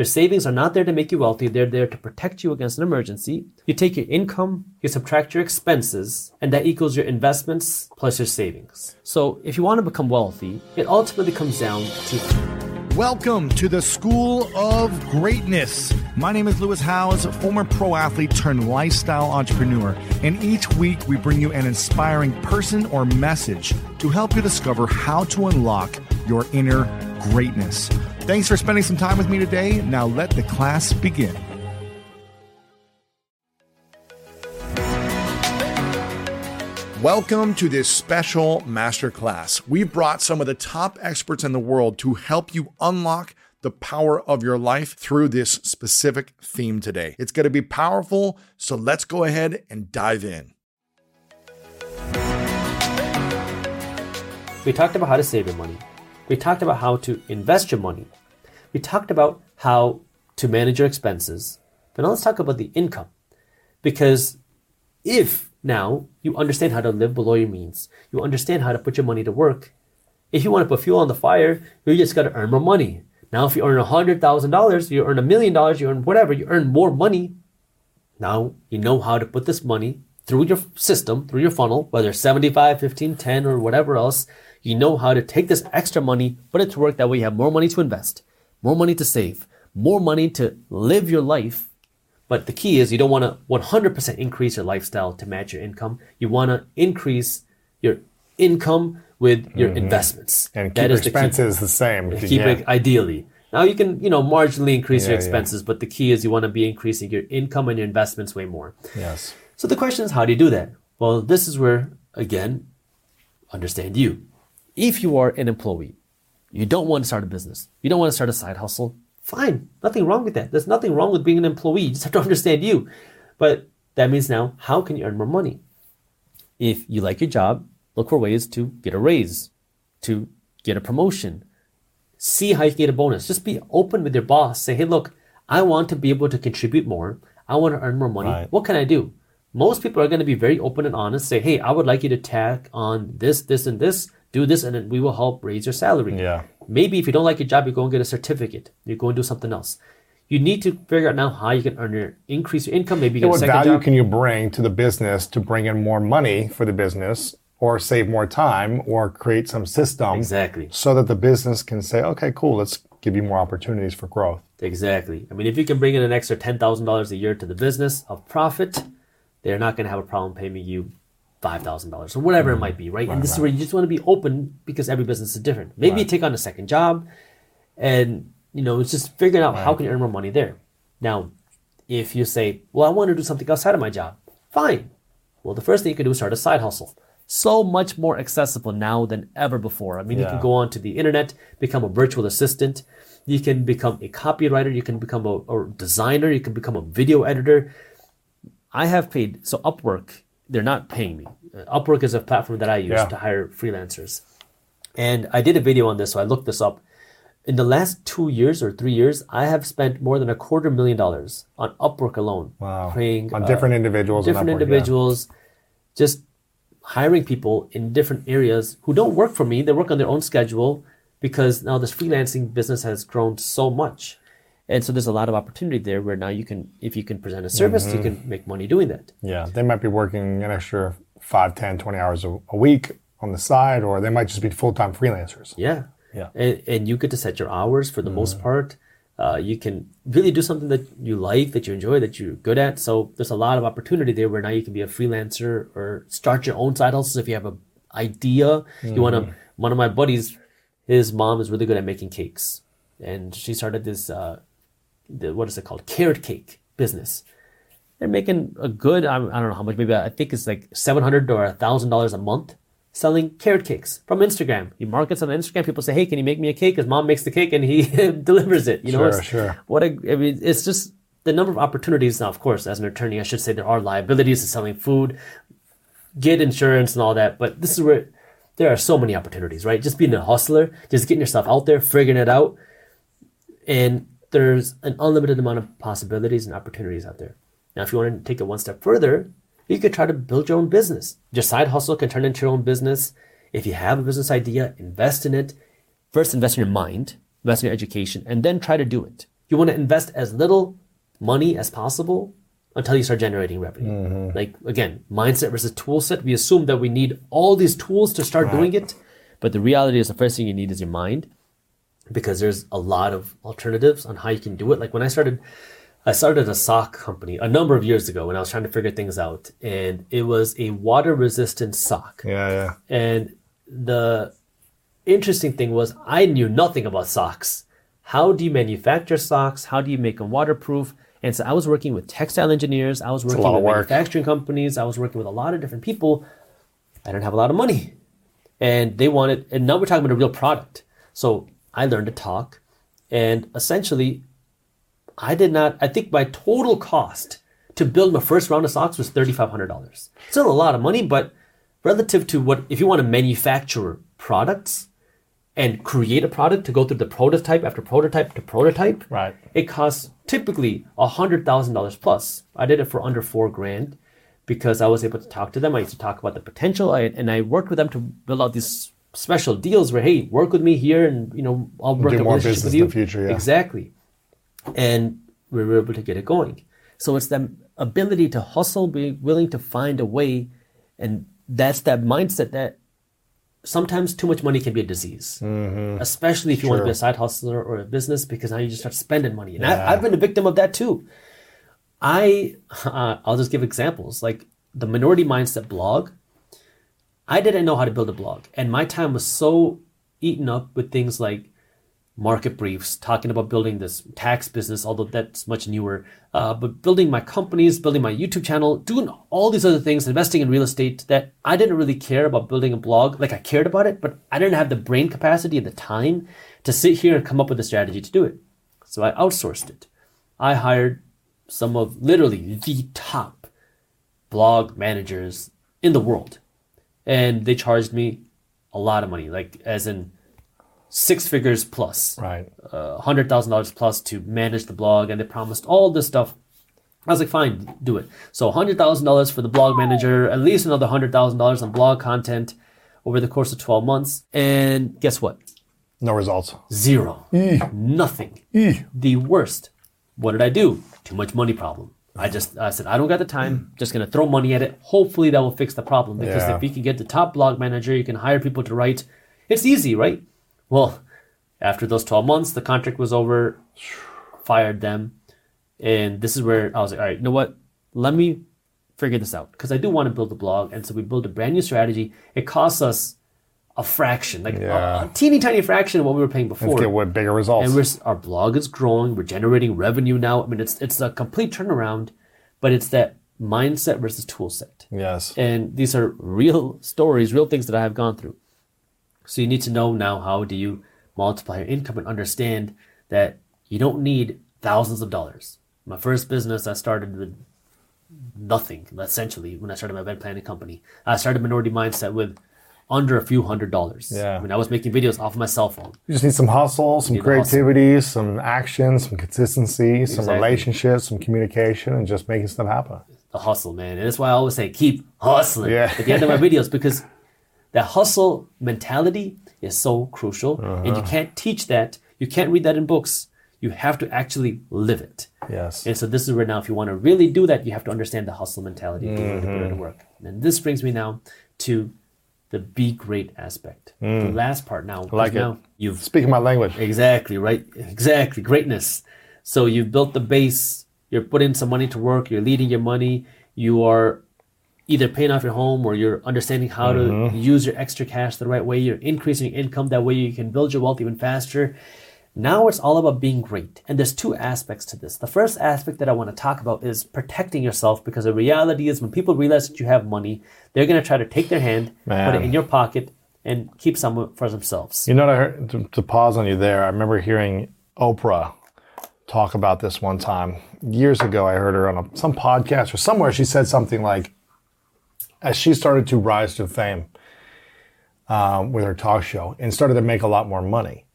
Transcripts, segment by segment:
Your savings are not there to make you wealthy. They're there to protect you against an emergency. You take your income, you subtract your expenses, and that equals your investments plus your savings. So if you want to become wealthy, it ultimately comes down to... Welcome to the School of Greatness. My name is Lewis Howes, former pro athlete turned lifestyle entrepreneur. And each week we bring you an inspiring person or message to help you discover how to unlock your inner greatness. Thanks for spending some time with me today. Now let the class begin. Welcome to this special masterclass. We've brought some of the top experts in the world to help you unlock the power of your life through this specific theme today. It's going to be powerful, so let's go ahead and dive in. We talked about how to save your money. We talked about how to invest your money. We talked about how to manage your expenses. But now let's talk about the income. Because if now, you understand how to live below your means. You understand how to put your money to work. If you want to put fuel on the fire, you just got to earn more money. Now, if you earn $100,000, you earn $1 million, you earn whatever, you earn more money. Now, you know how to put this money through your system, through your funnel, whether 75, 15, 10, or whatever else. You know how to take this extra money, put it to work. That way you have more money to invest, more money to save, more money to live your life. But the key is you don't want to 100% increase your lifestyle to match your income. You want to increase your income with your investments. And keep expenses the same. Keep it ideally. Now you can, marginally increase your expenses, but the key is you want to be increasing your income and your investments way more. Yes. So the question is, how do you do that? Well, this is where, again, understand you. If you are an employee, you don't want to start a business. You don't want to start a side hustle. Fine. Nothing wrong with that. There's nothing wrong with being an employee. You just have to understand you. But that means now, how can you earn more money? If you like your job, look for ways to get a raise, to get a promotion. See how you can get a bonus. Just be open with your boss. Say, hey, look, I want to be able to contribute more. I want to earn more money. Right. What can I do? Most people are going to be very open and honest. Say, hey, I would like you to tack on this, this, and this. Do this, and then we will help raise your salary. Yeah. Maybe if you don't like your job, you go and get a certificate. You go and do something else. You need to figure out now how you can increase your income. Maybe you get a second job. What value can you bring to the business to bring in more money for the business, or save more time, or create some system so that the business can say, okay, cool, let's give you more opportunities for growth. Exactly. I mean, if you can bring in an extra $10,000 a year to the business of profit, they're not going to have a problem paying you $5,000 or whatever it might be, right? And this is where you just want to be open because every business is different. Maybe you take on a second job and, it's just figuring out how can you earn more money there. Now, if you say, well, I want to do something outside of my job, fine. Well, the first thing you can do is start a side hustle. So much more accessible now than ever before. I mean, you can go onto the internet, become a virtual assistant. You can become a copywriter. You can become a designer. You can become a video editor. I have paid, so Upwork, they're not paying me. Upwork is a platform that I use to hire freelancers. And I did a video on this, so I looked this up. In the last 2 years or 3 years, I have spent more than $250,000 on Upwork alone. Wow. Paying, on different individuals. Just hiring people in different areas who don't work for me. They work on their own schedule because now this freelancing business has grown so much. And so there's a lot of opportunity there where now you can, if you can present a service, you can make money doing that. Yeah, they might be working an extra 5, 10, 20 hours a week on the side, or they might just be full-time freelancers. Yeah. And you get to set your hours for the most part. You can really do something that you like, that you enjoy, that you're good at. So there's a lot of opportunity there where now you can be a freelancer or start your own side hustles if you have an idea. You want to. One of my buddies, his mom is really good at making cakes. And she started this... what is it called? Carrot cake business. They're making a good, I don't know how much, maybe I think it's like $700 or $1,000 a month selling carrot cakes from Instagram. You market on Instagram, people say, hey, can you make me a cake? His mom makes the cake and he delivers it. It's just the number of opportunities. Now, of course, as an attorney, I should say there are liabilities to selling food, get insurance and all that. But this is where there are so many opportunities, right? Just being a hustler, just getting yourself out there, figuring it out. And there's an unlimited amount of possibilities and opportunities out there. Now, if you want to take it one step further, you could try to build your own business. Your side hustle can turn into your own business. If you have a business idea, invest in it. First, invest in your mind, invest in your education, and then try to do it. You want to invest as little money as possible until you start generating revenue. Mm-hmm. Like, again, mindset versus tool set. We assume that we need all these tools to start doing it. But the reality is the first thing you need is your mind, because there's a lot of alternatives on how you can do it. Like when I started a sock company a number of years ago when I was trying to figure things out, and it was a water-resistant sock. Yeah. And the interesting thing was I knew nothing about socks. How do you manufacture socks? How do you make them waterproof? And so I was working with textile engineers. I was working with manufacturing companies. I was working with a lot of different people. I didn't have a lot of money. And they wanted, and now we're talking about a real product. So I learned to talk, and essentially I think my total cost to build my first round of socks was $3,500. Still a lot of money, but relative to what, if you want to manufacture products and create a product to go through the prototype after prototype to prototype, it costs typically $100,000 plus. I did it for under $4,000 because I was able to talk to them. I used to talk about the potential, and I worked with them to build out these special deals where, hey, work with me here, and I'll work on more business with you in the future. Yeah. Exactly. And we were able to get it going. So it's that ability to hustle, be willing to find a way, and that's that mindset that sometimes too much money can be a disease, especially if you want to be a side hustler or a business, because now you just start spending money. And I've been a victim of that too. I'll just give examples. Like the Minority Mindset blog, I didn't know how to build a blog, and my time was so eaten up with things like market briefs, talking about building this tax business, although that's much newer, but building my companies, building my YouTube channel, doing all these other things, investing in real estate, that I didn't really care about building a blog. Like I cared about it, but I didn't have the brain capacity and the time to sit here and come up with a strategy to do it. So I outsourced it. I hired some of literally the top blog managers in the world, and they charged me a lot of money, like as in six figures plus, $100,000 plus to manage the blog, and they promised all this stuff. I was like, fine, do it. So $100,000 for the blog manager, at least another $100,000 on blog content over the course of 12 months. And guess what? No results. Zero. Nothing. The worst. What did I do? Too much money problem. I said, I don't got the time. Just going to throw money at it. Hopefully that will fix the problem, because if you can get the top blog manager, you can hire people to write. It's easy, right? Well, after those 12 months, the contract was over, fired them. And this is where I was like, all right, you know what? Let me figure this out, because I do want to build a blog. And so we built a brand new strategy. It costs us a fraction, like a teeny tiny fraction of what we were paying before. Let's get bigger results. And our blog is growing. We're generating revenue now. I mean, it's a complete turnaround, but it's that mindset versus tool set. Yes. And these are real stories, real things that I have gone through. So you need to know now, how do you multiply your income, and understand that you don't need thousands of dollars. My first business, I started with nothing, essentially, when I started my event planning company. I started Minority Mindset with under a few $100s. Yeah. I mean, I was making videos off of my cell phone. You just need some hustle, some creativity, some action, some consistency, some relationships, some communication, and just making stuff happen. The hustle, man. And that's why I always say, keep hustling at the end of my videos, because that hustle mentality is so crucial, and you can't teach that. You can't read that in books. You have to actually live it. Yes. And so this is where now, if you want to really do that, you have to understand the hustle mentality to put it to work. And this brings me now to the be great aspect. The last part now. I like it. Now you've speaking my language. Exactly, right? Exactly. Greatness. So you've built the base. You're putting some money to work. You're leading your money. You are either paying off your home, or you're understanding how to use your extra cash the right way. You're increasing your income. That way you can build your wealth even faster. Now it's all about being great. And there's two aspects to this. The first aspect that I want to talk about is protecting yourself, because the reality is when people realize that you have money, they're going to try to take their hand, put it in your pocket, and keep some for themselves. You know what I heard? To pause on you there, I remember hearing Oprah talk about this one time. Years ago, I heard her on some podcast or somewhere. She said something like, as she started to rise to fame with her talk show and started to make a lot more money,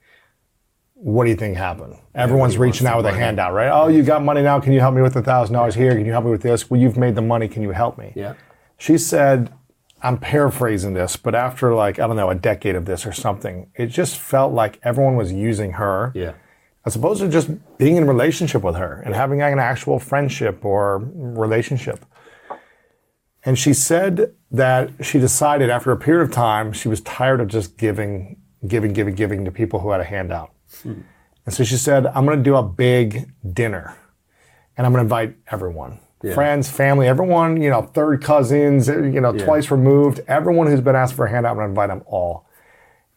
what do you think happened? Everyone's reaching out with a handout, right? Oh, you got money now. Can you help me with $1,000 here? Can you help me with this? Well, you've made the money. Can you help me? Yeah. She said, I'm paraphrasing this, but after a decade of this or something, it just felt like everyone was using her as opposed to just being in a relationship with her and having an actual friendship or relationship. And she said that she decided after a period of time, she was tired of just giving to people who had a handout. Hmm. And so she said, I'm going to do a big dinner and I'm going to invite everyone. Yeah. Friends, family, everyone, third cousins, twice removed, everyone who's been asked for a handout, I'm going to invite them all.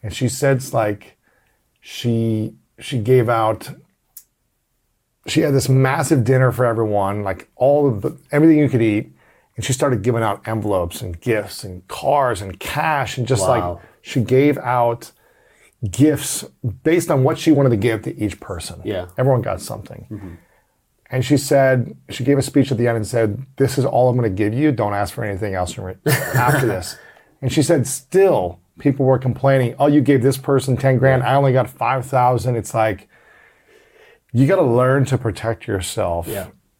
And she said it's like she gave out, she had this massive dinner for everyone, like everything you could eat. And she started giving out envelopes and gifts and cars and cash and just like she gave out gifts based on what she wanted to give to each person. Yeah. Everyone got something. Mm-hmm. And she said, she gave a speech at the end and said, this is all I'm going to give you. Don't ask for anything else after this. And she said, still, people were complaining, oh, you gave this person 10 grand. I only got 5,000. It's like, you got to learn to protect yourself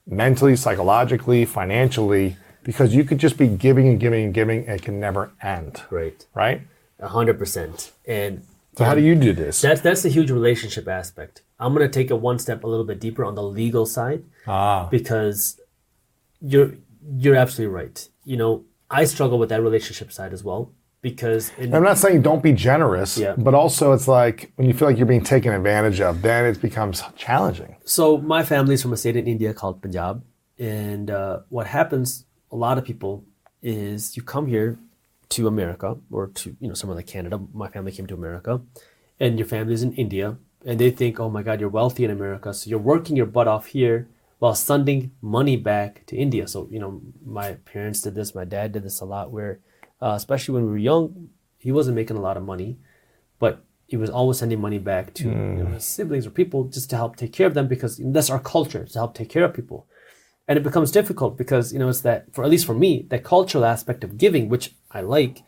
mentally, psychologically, financially, because you could just be giving and giving and giving, and it can never end. Right. Right? 100%. And so how do you do this? That's the huge relationship aspect. I'm going to take it one step a little bit deeper on the legal side because you're absolutely right. I struggle with that relationship side as well because... I'm not saying don't be generous, but also it's like when you feel like you're being taken advantage of, then it becomes challenging. So my family's from a state in India called Punjab. And what happens, a lot of people, is you come here to America or to somewhere like Canada. My family came to America and your family's in India. And they think, oh my God, you're wealthy in America. So you're working your butt off here while sending money back to India. So, my parents did this. My dad did this a lot where, especially when we were young, he wasn't making a lot of money. But he was always sending money back to his siblings or people just to help take care of them because that's our culture, to help take care of people. And it becomes difficult because, it's that, for at least for me, that cultural aspect of giving, which I like,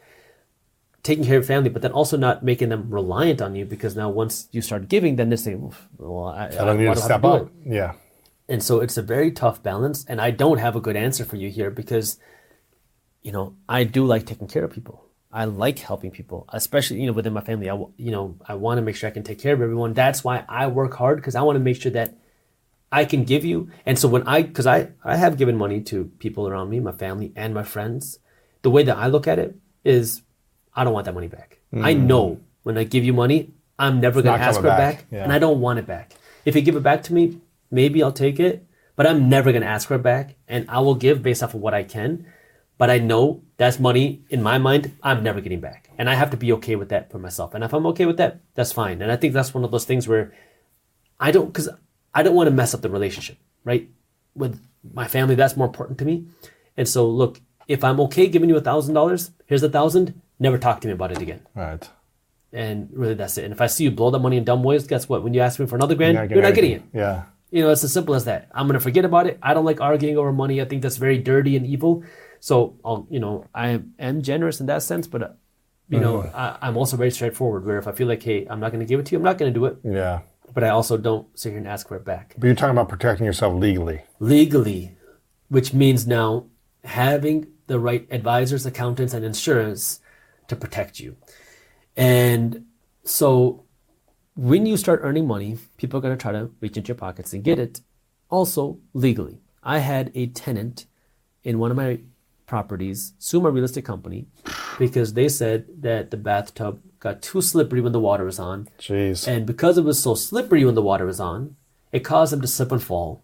taking care of your family, but then also not making them reliant on you because now once you start giving, then they say, well, I don't need to step up. Yeah. And so it's a very tough balance. And I don't have a good answer for you here because, I do like taking care of people. I like helping people, especially, within my family. I want to make sure I can take care of everyone. That's why I work hard because I want to make sure that I can give you. And so because I have given money to people around me, my family and my friends, the way that I look at it is, I don't want that money back. Mm. I know when I give you money, I'm never going to ask for it back. Yeah. And I don't want it back. If you give it back to me, maybe I'll take it, but I'm never going to ask for it back. And I will give based off of what I can. But I know that's money in my mind I'm never getting back. And I have to be okay with that for myself. And if I'm okay with that, that's fine. And I think that's one of those things where because I don't want to mess up the relationship, right? With my family, that's more important to me. And so look, if I'm okay giving you $1,000, here's $1,000. Never talk to me about it again. Right. And really that's it. And if I see you blow that money in dumb ways, guess what? When you ask me for another grand, you're not getting it. Yeah. It's as simple as that. I'm going to forget about it. I don't like arguing over money. I think that's very dirty and evil. So, I am generous in that sense, but, I'm also very straightforward where if I feel like, hey, I'm not going to give it to you, I'm not going to do it. Yeah. But I also don't sit here and ask for it back. But you're talking about protecting yourself legally. Legally, which means now having the right advisors, accountants, and insurance to protect you. And so when you start earning money, people are going to try to reach into your pockets and get it. Also, legally. I had a tenant in one of my properties sue my real estate company because they said that the bathtub got too slippery when the water was on. Jeez. And because it was so slippery when the water was on, it caused them to slip and fall,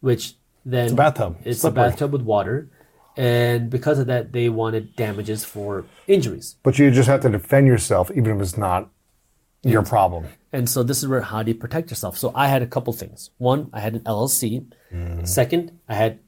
which then... It's a bathtub. It's slippery. A bathtub with water. And because of that, they wanted damages for injuries. But you just have to defend yourself, even if it's not your problem. And so this is where, how do you protect yourself? So I had a couple things. One, I had an LLC. Mm-hmm. Second, I had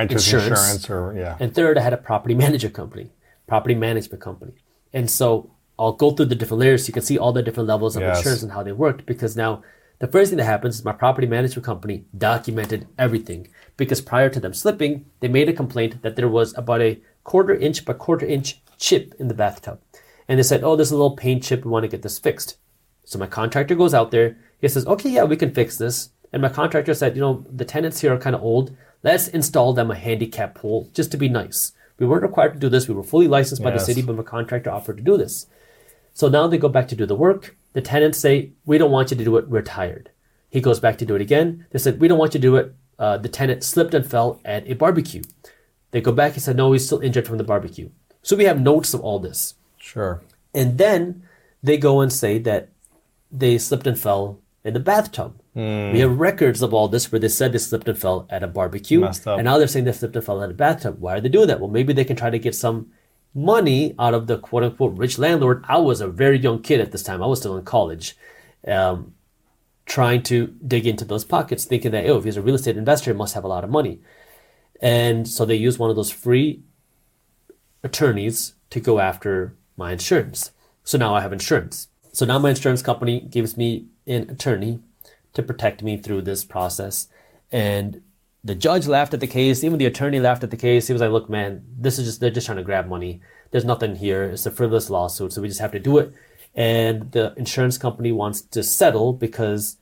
insurance. And third, I had a property management company. And so I'll go through the different layers. So you can see all the different levels of insurance and how they worked. Because now the first thing that happens is my property management company documented everything. Because prior to them slipping, they made a complaint that there was about a quarter-inch by quarter-inch chip in the bathtub. And they said, oh, there's a little paint chip. We want to get this fixed. So my contractor goes out there. He says, okay, yeah, we can fix this. And my contractor said, the tenants here are kind of old. Let's install them a handicap pole just to be nice. We weren't required to do this. We were fully licensed by the city, but my contractor offered to do this. So now they go back to do the work. The tenants say, we don't want you to do it. We're tired. He goes back to do it again. They said, we don't want you to do it. The tenant slipped and fell at a barbecue. They go back and said, no, he's still injured from the barbecue. So we have notes of all this. Sure. And then they go and say that they slipped and fell in the bathtub. Mm. We have records of all this where they said they slipped and fell at a barbecue. And now they're saying they slipped and fell at a bathtub. Why are they doing that? Well, maybe they can try to get some money out of the quote-unquote rich landlord. I was a very young kid at this time. I was still in college. Trying to dig into those pockets, thinking that, oh, if he's a real estate investor, he must have a lot of money. And so they used one of those free attorneys to go after my insurance. So now I have insurance. So now my insurance company gives me an attorney to protect me through this process. And the judge laughed at the case. Even the attorney laughed at the case. He was like, look, man, this is just, they're just trying to grab money. There's nothing here. It's a frivolous lawsuit. So we just have to do it. And the insurance company wants to settle because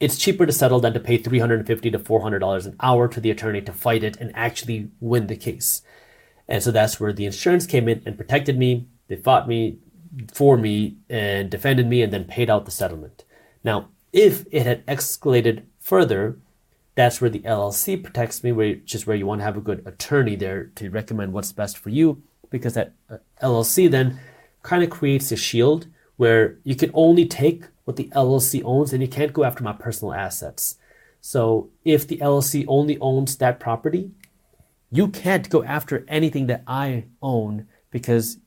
it's cheaper to settle than to pay $350 to $400 an hour to the attorney to fight it and actually win the case. And so that's where the insurance came in and protected me. They fought me for me and defended me and then paid out the settlement. Now, if it had escalated further, that's where the LLC protects me, which is where you want to have a good attorney there to recommend what's best for you, because that LLC then kind of creates a shield where you can only take what the LLC owns and you can't go after my personal assets. So if the LLC only owns that property, you can't go after anything that I own because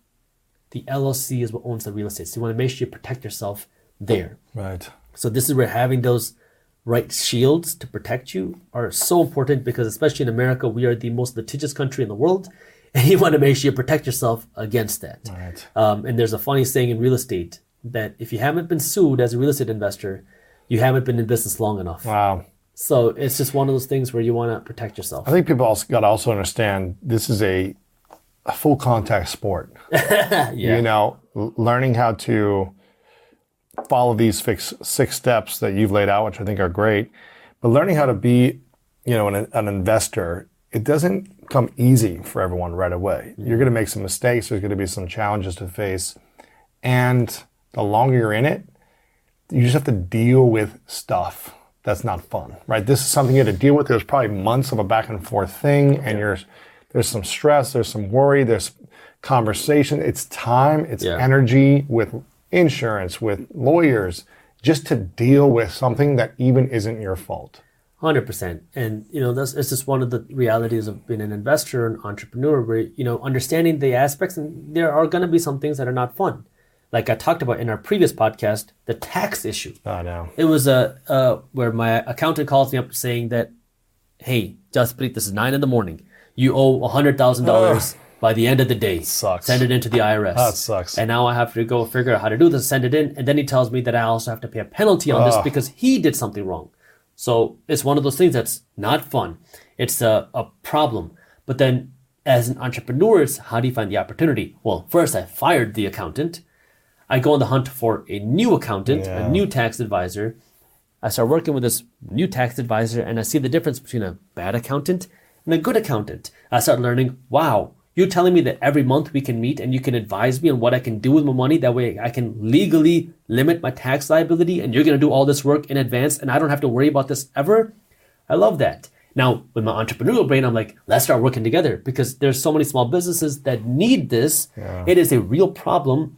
the LLC is what owns the real estate. So you want to make sure you protect yourself there. Right. So this is where having those right shields to protect you are so important because especially in America, we are the most litigious country in the world. And you want to make sure you protect yourself against that. Right. And there's a funny saying in real estate that if you haven't been sued as a real estate investor, you haven't been in business long enough. Wow. So it's just one of those things where you want to protect yourself. I think people also got to also understand this is a full contact sport. Yeah. You know, learning how to follow these six steps that you've laid out, which I think are great, but learning how to be, you know, an investor, it doesn't come easy for everyone right away. You're going to make some mistakes. There's going to be some challenges to face. And the longer you're in it, you just have to deal with stuff that's not fun, right? This is something you had to deal with. There's probably months of a back and forth thing, and there's some stress, there's some worry, there's conversation. It's time, it's energy with insurance, with lawyers, just to deal with something that even isn't your fault. 100%. And, you know, it's just one of the realities of being an investor and entrepreneur where, you know, understanding the aspects, and there are going to be some things that are not fun. Like I talked about in our previous podcast, the tax issue. Oh, no. It was where my accountant calls me up saying that, hey, Jaspreet, this is 9 a.m. You owe $100,000 by the end of the day. Sucks. Send it into the IRS. That sucks. And now I have to go figure out how to do this, send it in. And then he tells me that I also have to pay a penalty on this because he did something wrong. So it's one of those things that's not fun. It's a problem. But then as an entrepreneur, it's how do you find the opportunity? Well, first I fired the accountant. I go on the hunt for a new accountant, a new tax advisor. I start working with this new tax advisor and I see the difference between a bad accountant and a good accountant. I start learning, wow, you're telling me that every month we can meet and you can advise me on what I can do with my money. That way I can legally limit my tax liability and you're going to do all this work in advance and I don't have to worry about this ever. I love that. Now, with my entrepreneurial brain, I'm like, let's start working together because there's so many small businesses that need this. Yeah. It is a real problem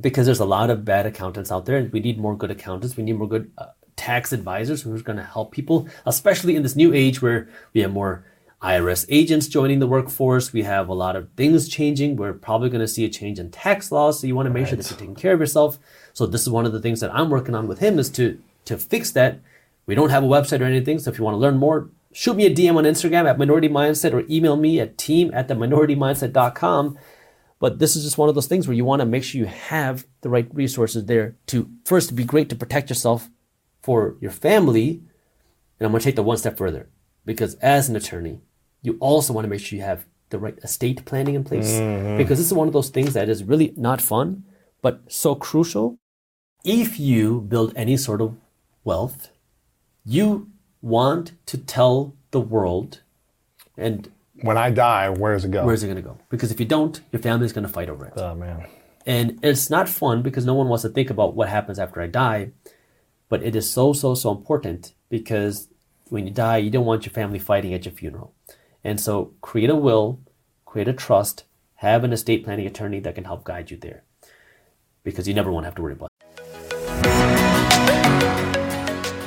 because there's a lot of bad accountants out there and we need more good accountants. We need more good tax advisors who are going to help people, especially in this new age where we have more IRS agents joining the workforce. We have a lot of things changing. We're probably going to see a change in tax laws. So you want to make sure that you're taking care of yourself. So this is one of the things that I'm working on with him is to fix that. We don't have a website or anything. So if you want to learn more, shoot me a DM on Instagram at Minority Mindset or email me at team@theminoritymindset.com. But this is just one of those things where you want to make sure you have the right resources there to first be great to protect yourself for your family. And I'm going to take that one step further because as an attorney, you also want to make sure you have the right estate planning in place because this is one of those things that is really not fun, but so crucial. If you build any sort of wealth, you want to tell the world. And when I die, where does it go? Where's it going to go? Because if you don't, your family's going to fight over it. Oh, man. And it's not fun because no one wants to think about what happens after I die. But it is so, so, so important, because when you die, you don't want your family fighting at your funeral. And so create a will, create a trust, have an estate planning attorney that can help guide you there, because you never want to have to worry about it.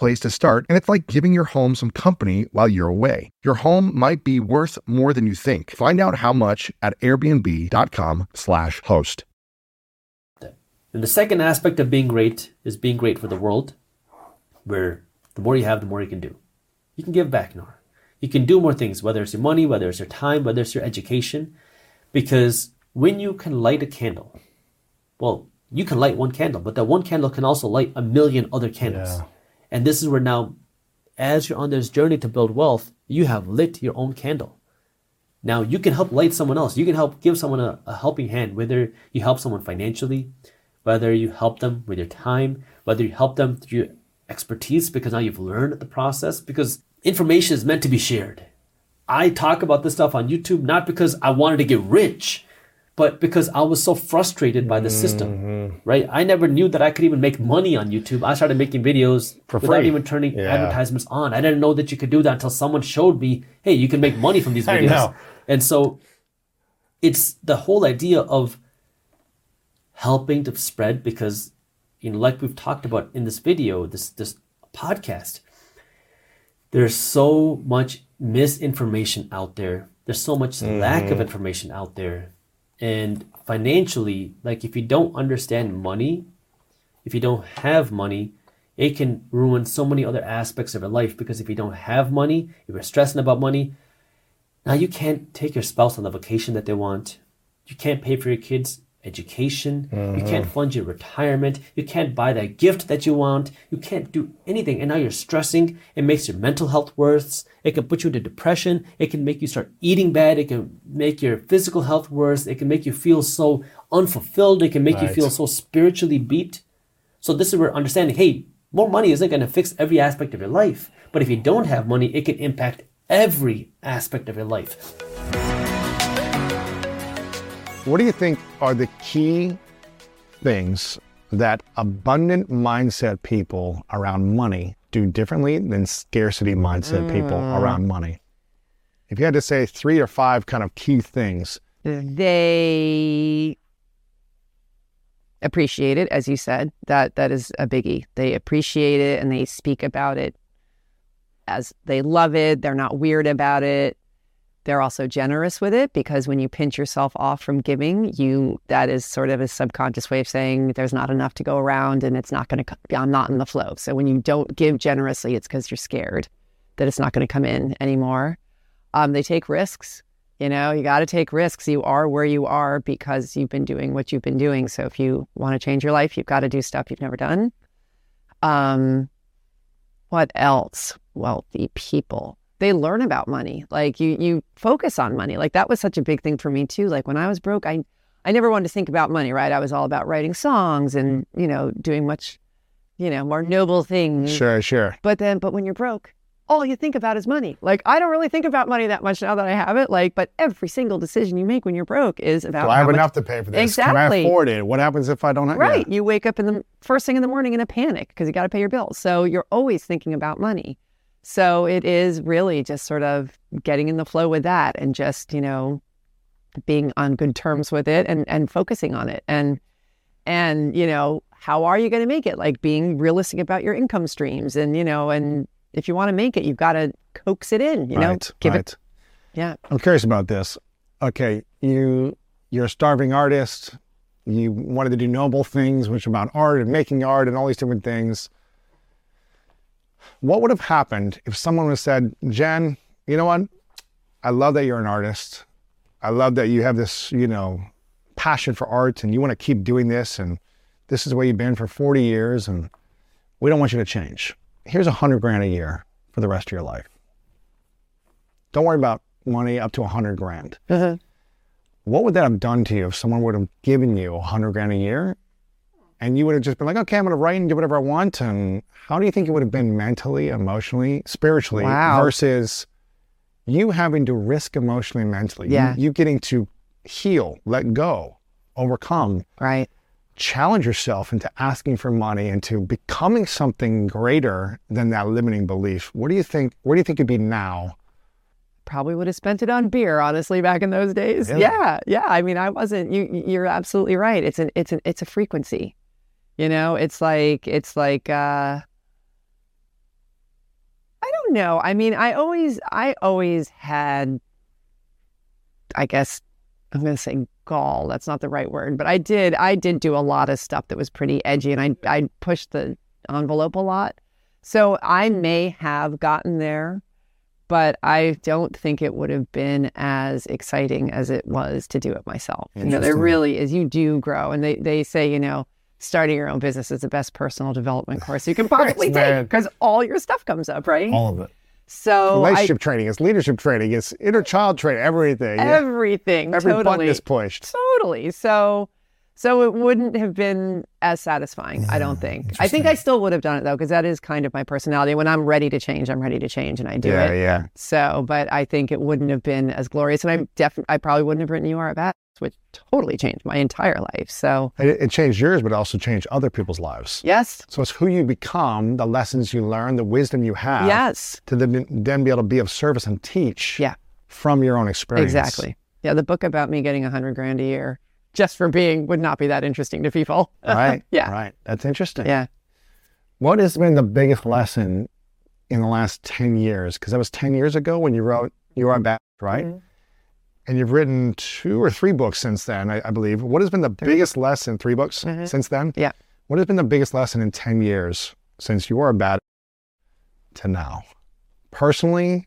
place to start, and it's like giving your home some company while you're away. Your home might be worth more than you think. Find out how much at airbnb.com/host. And the second aspect of being great is being great for the world, where the more you have, the more you can do. You can give back more. You can do more things, whether it's your money, whether it's your time, whether it's your education, because when you can light a candle, well, you can light one candle, but that one candle can also light a million other candles. Yeah. And this is where now, as you're on this journey to build wealth, you have lit your own candle. Now you can help light someone else. You can help give someone a helping hand, whether you help someone financially, whether you help them with your time, whether you help them through your expertise, because now you've learned the process, because information is meant to be shared. I talk about this stuff on YouTube, not because I wanted to get rich, but because I was so frustrated by the system, right? I never knew that I could even make money on YouTube. I started making videos without even turning advertisements on. I didn't know that you could do that until someone showed me, hey, you can make money from these videos. I know. And so it's the whole idea of helping to spread, because, you know, like we've talked about in this video, this podcast, there's so much misinformation out there. There's so much lack of information out there. And financially, like if you don't understand money, if you don't have money, it can ruin so many other aspects of your life. Because if you don't have money, if you're stressing about money, now you can't take your spouse on the vacation that they want. You can't pay for your kids' education. You can't fund your retirement. You can't buy that gift that you want. You can't do anything. And now you're stressing. It makes your mental health worse. It can put you into depression. It can make you start eating bad. It can make your physical health worse. It can make you feel so unfulfilled. It can make you feel so spiritually beat. So this is where understanding, hey, more money isn't going to fix every aspect of your life. But if you don't have money, it can impact every aspect of your life. What do you think are the key things that abundant mindset people around money do differently than scarcity mindset people around money? If you had to say 3 or 5 kind of key things. They appreciate it, as you said. That is a biggie. They appreciate it and they speak about it as they love it. They're not weird about it. They're also generous with it, because when you pinch yourself off from giving, that is sort of a subconscious way of saying there's not enough to go around and it's not going to, I'm not in the flow. So when you don't give generously, it's because you're scared that it's not going to come in anymore. They take risks. You got to take risks. You are where you are because you've been doing what you've been doing. So if you want to change your life, you've got to do stuff you've never done. What else? Wealthy people. They learn about money. Like you focus on money. Like that was such a big thing for me too. Like when I was broke, I never wanted to think about money, right? I was all about writing songs and, doing much, more noble things. Sure. But when you're broke, all you think about is money. Like I don't really think about money that much now that I have it. But every single decision you make when you're broke is about I have enough to pay for this? Exactly. Can I afford it? What happens if I don't have it? Right. Yeah. You wake up in the first thing in the morning in a panic because you got to pay your bills. So you're always thinking about money. So it is really just sort of getting in the flow with that and just, being on good terms with it and focusing on it. And how are you going to make it? Like being realistic about your income streams and, and if you want to make it, you've got to coax it in, Give it. Yeah. I'm curious about this. Okay. You're a starving artist. You wanted to do noble things, which are about art and making art and all these different things. What would have happened if someone would have said, Jen, you know what? I love that you're an artist. I love that you have this, passion for art and you want to keep doing this. And this is where you've been for 40 years. And We don't want you to change. Here's $100,000 a year for the rest of your life. Don't worry about money up to $100,000. Uh-huh. What would that have done to you if someone would have given you $100,000 a year and you would have just been like, okay, I'm going to write and do whatever I want? And how do you think it would have been mentally, emotionally, spiritually, wow, versus you having to risk emotionally, mentally, yeah, you getting to heal, let go, overcome, right? Challenge yourself into asking for money, into becoming something greater than that limiting belief. What do you think? Where do you think you'd be now? Probably would have spent it on beer, honestly, back in those days. Really? Yeah. I mean, I wasn't. You're absolutely right. It's a frequency. You know, it's like. I don't know. I mean, I always had, I guess, I'm going to say gall. That's not the right word, but I did do a lot of stuff that was pretty edgy, and I pushed the envelope a lot. So I may have gotten there, but I don't think it would have been as exciting as it was to do it myself. You know, there really is, you do grow. And they say, you know, starting your own business is the best personal development course you can possibly take, because all your stuff comes up, right? All of it. So Relationship training, it's leadership training, it's inner child training, everything. Everything, yeah. Every totally. Every button is pushed. Totally. So it wouldn't have been as satisfying, yeah, I don't think. I think I still would have done it, though, because that is kind of my personality. When I'm ready to change, and I do it. Yeah. So, but I think it wouldn't have been as glorious. And I probably wouldn't have written You Are a Badass, which totally changed my entire life. So it changed yours, but also changed other people's lives. Yes. So it's who you become, the lessons you learn, the wisdom you have. Yes. To then be able to be of service and teach. Yeah. From your own experience. Exactly. Yeah. The book about me getting $100,000 a year just for being would not be that interesting to people. Right. Yeah. Right. That's interesting. Yeah. What has been the biggest lesson in the last 10 years? Because that was 10 years ago when you wrote You Are Back, right? Mm-hmm. And you've written 2 or 3 books since then, I believe. What has been the biggest lesson, 3 books mm-hmm. since then? Yeah. What has been the biggest lesson in 10 years since You Are a Badass to now? Personally,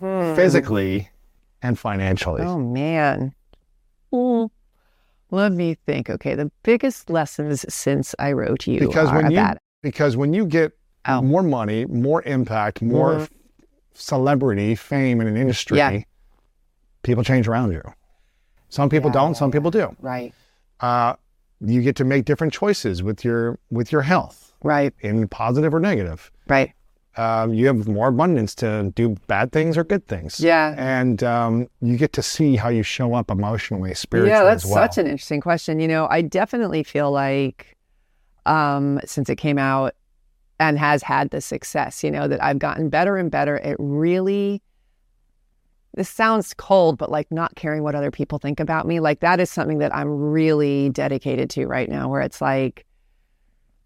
physically, and financially. Oh, man. Let me think. Okay, the biggest lessons since I wrote You Are a Badass. Because when you get more money, more impact, more celebrity, fame in an industry, people change around you. Some people don't, some people do. Right. You get to make different choices with your health. Right. In positive or negative. Right. You have more abundance to do bad things or good things. Yeah. And you get to see how you show up emotionally, spiritually as well. Yeah, that's such an interesting question. You know, I definitely feel like since it came out and has had the success, you know, that I've gotten better and better at really... This sounds cold, but like not caring what other people think about me. Like that is something that I'm really dedicated to right now, where it's like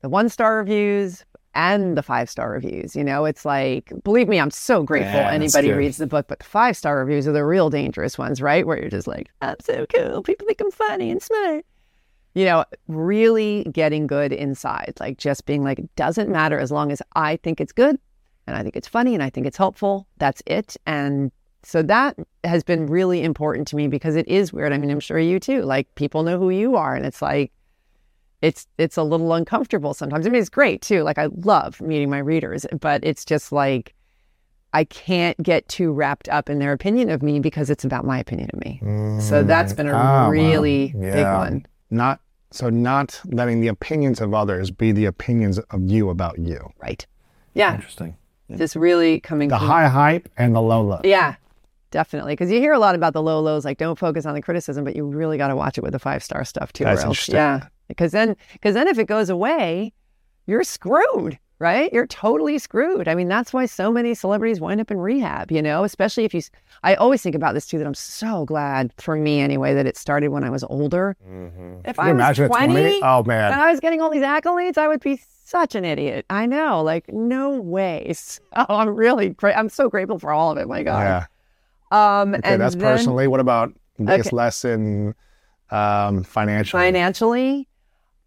the 1-star reviews and the 5-star reviews. You know, it's like, believe me, I'm so grateful anybody reads the book, but the 5-star reviews are the real dangerous ones, right? Where you're just like, I'm so cool. People think I'm funny and smart. You know, really getting good inside, like just being like, it doesn't matter as long as I think it's good and I think it's funny and I think it's helpful. That's it. And so that has been really important to me because it is weird. I mean, I'm sure you too. Like people know who you are and it's like, it's a little uncomfortable sometimes. I mean, it's great too. Like I love meeting my readers, but it's just like, I can't get too wrapped up in their opinion of me because it's about my opinion of me. So that's been a really big one. Not letting the opinions of others be the opinions of you about you. Right. Yeah. Interesting. Just really coming the high hype and the low low. Yeah. Definitely, because you hear a lot about the low lows, like don't focus on the criticism, but you really got to watch it with the 5-star stuff too. That's interesting. Yeah, because then if it goes away, you're screwed, right? You're totally screwed. I mean, that's why so many celebrities wind up in rehab, you know, especially if you, I always think about this too, that I'm so glad for me anyway, that it started when I was older. Mm-hmm. If I was 20 and I was getting all these accolades, I would be such an idiot. I know, like no way. Oh, I'm really, I'm so grateful for all of it. My God. Yeah. Okay, and that's then, personally. What about biggest lesson financially? Financially,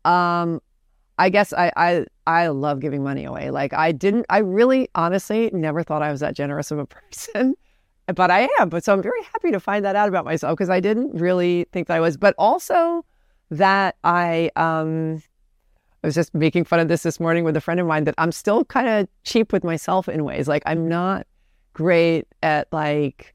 I guess I love giving money away. Like I really honestly never thought I was that generous of a person, but I am. But so I'm very happy to find that out about myself because I didn't really think that I was. But also that I I was just making fun of this morning with a friend of mine, that I'm still kind of cheap with myself in ways. Like, I'm not great at, like,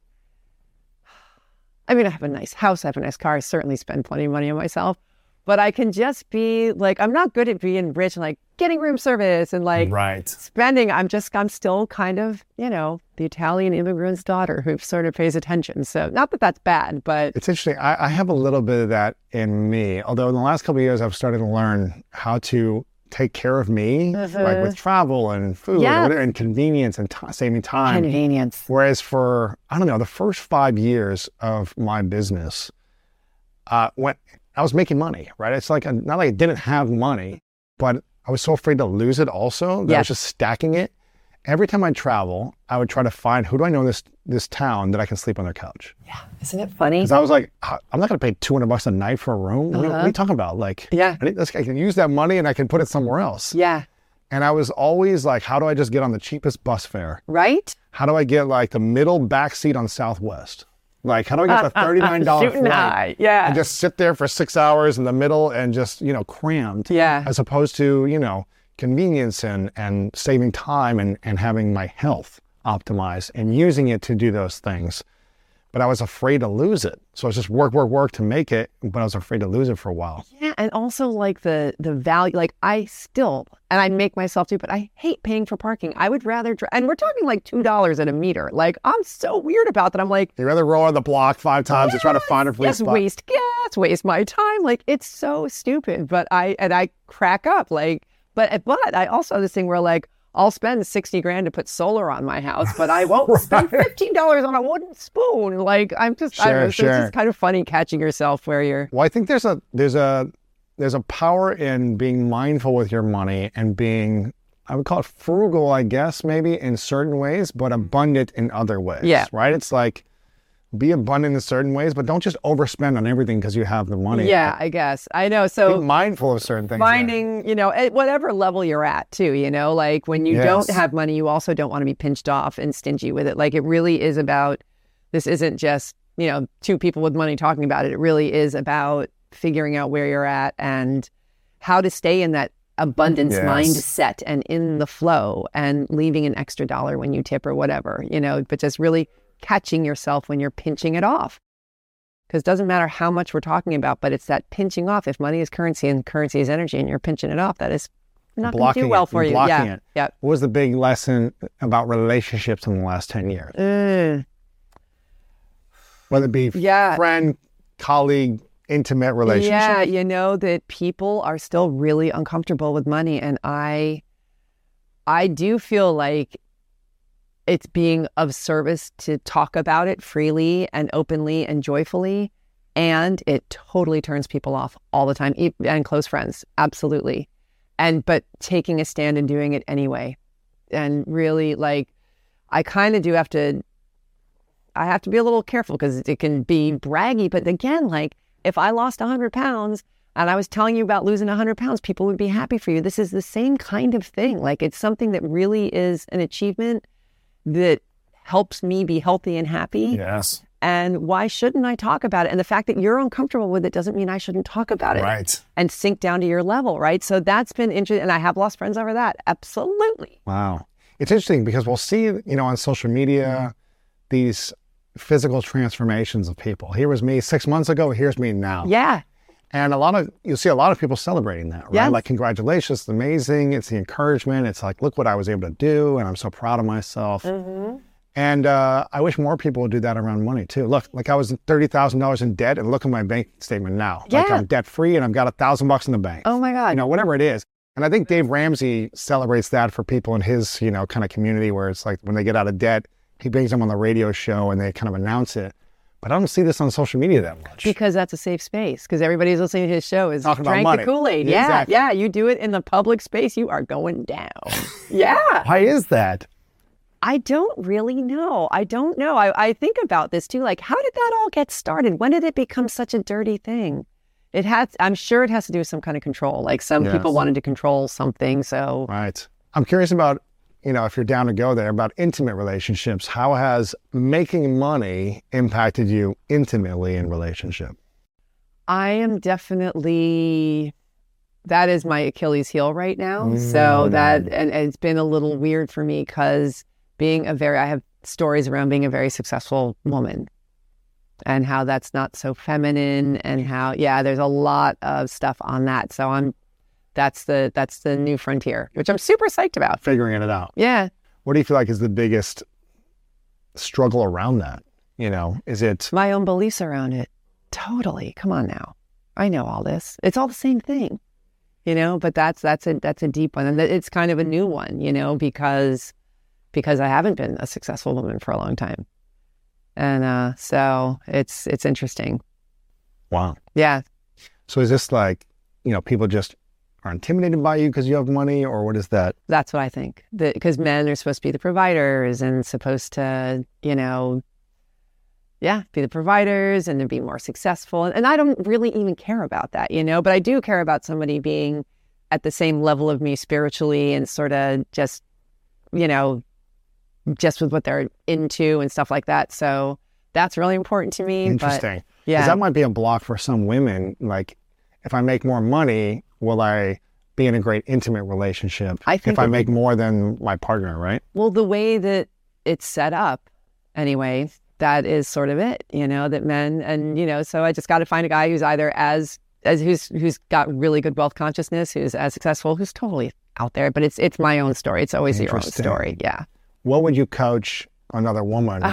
I mean, I have a nice house, I have a nice car, I certainly spend plenty of money on myself, but I can just be like, I'm not good at being rich and like getting room service and like spending. I'm still kind of, you know, the Italian immigrant's daughter who sort of pays attention. So not that that's bad, but it's interesting. I have a little bit of that in me, although in the last couple of years, I've started to learn how to take care of me, like with travel and food and convenience and saving time. Convenience. Whereas for, I don't know, the first 5 years of my business, when I was making money, right? It's like, not like I didn't have money, but I was so afraid to lose it also that I was just stacking it. Every time I travel, I would try to find, who do I know in this town that I can sleep on their couch? Yeah, isn't it funny? Because I was like, I'm not going to pay $200 a night for a room. What are you talking about? Like, I can use that money and I can put it somewhere else. Yeah. And I was always like, how do I just get on the cheapest bus fare? Right. How do I get like the middle back seat on Southwest? Like, how do I get the $39 flight and just sit there for 6 hours in the middle and just, you know, crammed? Yeah. As opposed to, you know, convenience and saving time and having my health optimized and using it to do those things. But I was afraid to lose it. So it was just work to make it, but I was afraid to lose it for a while. Yeah, and also like the value, like I still, and I make myself do, but I hate paying for parking. I would rather, and we're talking like $2 at a meter. Like, I'm so weird about that. I'm like, you'd rather roll on the block 5 times and try to find a free spot. Waste my time. Like, it's so stupid. But I crack up, like, But I also have this thing where like, I'll spend $60,000 to put solar on my house, but I won't spend $15 on a wooden spoon. Like, I'm just, I don't know, so it's just kind of funny catching yourself where you're. Well, I think there's a power in being mindful with your money and being, I would call it frugal, I guess, maybe in certain ways, but abundant in other ways, right? It's like, be abundant in certain ways, but don't just overspend on everything because you have the money. Yeah, I guess. I know. So be mindful of certain things. Finding, you know, at whatever level you're at too, you know, like when you don't have money, you also don't want to be pinched off and stingy with it. Like, it really is about, this isn't just, you know, two people with money talking about it. It really is about figuring out where you're at and how to stay in that abundance mindset and in the flow and leaving an extra dollar when you tip or whatever, you know, but just really catching yourself when you're pinching it off. Because it doesn't matter how much we're talking about, but it's that pinching off. If money is currency and currency is energy and you're pinching it off, that is not going to do well for you. Blocking it. Yeah. What was the big lesson about relationships in the last 10 years? Whether it be friend, colleague, intimate relationship. Yeah, you know that people are still really uncomfortable with money. And I do feel like it's being of service to talk about it freely and openly and joyfully. And it totally turns people off all the time, and close friends. Absolutely. But taking a stand and doing it anyway. And really, like, I have to be a little careful because it can be braggy. But again, like, if I lost 100 pounds and I was telling you about losing 100 pounds, people would be happy for you. This is the same kind of thing. Like, it's something that really is an achievement that helps me be healthy and happy. Yes. And why shouldn't I talk about it? And the fact that you're uncomfortable with it doesn't mean I shouldn't talk about it. Right. And sink down to your level, right? So that's been interesting. And I have lost friends over that. Absolutely. Wow. It's interesting because we'll see, you know, on social media, these physical transformations of people. Here was me 6 months ago. Here's me now. Yeah. And you'll see a lot of people celebrating that, right? Yes. Like, congratulations, it's amazing. It's the encouragement. It's like, look what I was able to do, and I'm so proud of myself. Mm-hmm. And I wish more people would do that around money too. Look, like, I was $30,000 in debt, and look at my bank statement now. Yeah. Like, I'm debt free, and I've got $1,000 in the bank. Oh my God! You know, whatever it is. And I think Dave Ramsey celebrates that for people in his, you know, kind of community, where it's like when they get out of debt, he brings them on the radio show, and they kind of announce it. But I don't see this on social media that much. Because that's a safe space. Because everybody's listening to his show is talking about money. The Kool-Aid. Yeah, exactly. Yeah. You do it in the public space, you are going down. Yeah. Why is that? I don't really know. I think about this too. Like, how did that all get started? When did it become such a dirty thing? I'm sure it has to do with some kind of control. Like, some people wanted to control something, so. Right. I'm curious about, you know, if you're down to go there, about intimate relationships. How has making money impacted you intimately in relationship? I am definitely that is my Achilles heel right now. So that, and it's been a little weird for me because I have stories around being a very successful woman and how that's not so feminine and how, there's a lot of stuff on that. So that's the new frontier, which I'm super psyched about. Figuring it out. Yeah. What do you feel like is the biggest struggle around that? You know, is it my own beliefs around it? Totally. Come on now. I know all this. It's all the same thing. You know, but that's a deep one. And it's kind of a new one, you know, because I haven't been a successful woman for a long time. And so it's interesting. Wow. Yeah. So is this like, you know, people just are intimidated by you because you have money, or what is that? That's what I think. Because men are supposed to be the providers and supposed to, you know, be the providers and to be more successful. And I don't really even care about that, you know, but I do care about somebody being at the same level of me spiritually and sort of just, you know, just with what they're into and stuff like that. So that's really important to me. Interesting. But, yeah. Because that might be a block for some women. Like, if I make more money, will I be in a great intimate relationship? I think if I make more than my partner, right? Well, the way that it's set up anyway, that is sort of it, you know, that men, and, you know, so I just got to find a guy who's either who's got really good wealth consciousness, who's as successful, who's totally out there, but it's my own story. It's always your own story. Yeah. What would you coach another woman who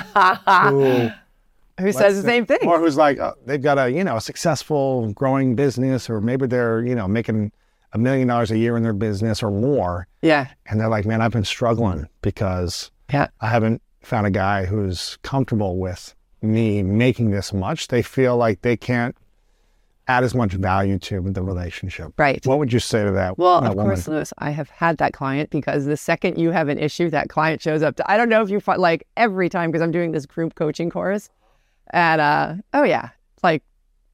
says the same thing? Or who's like, they've got a, you know, a successful growing business, or maybe they're, you know, making $1 million a year in their business or more. Yeah. And they're like, man, I've been struggling because I haven't found a guy who's comfortable with me making this much. They feel like they can't add as much value to the relationship. Right. What would you say to that? Well, of course, Lewis, I have had that client, because the second you have an issue, that client shows up. I don't know if you find, like, every time, because I'm doing this group coaching course, and like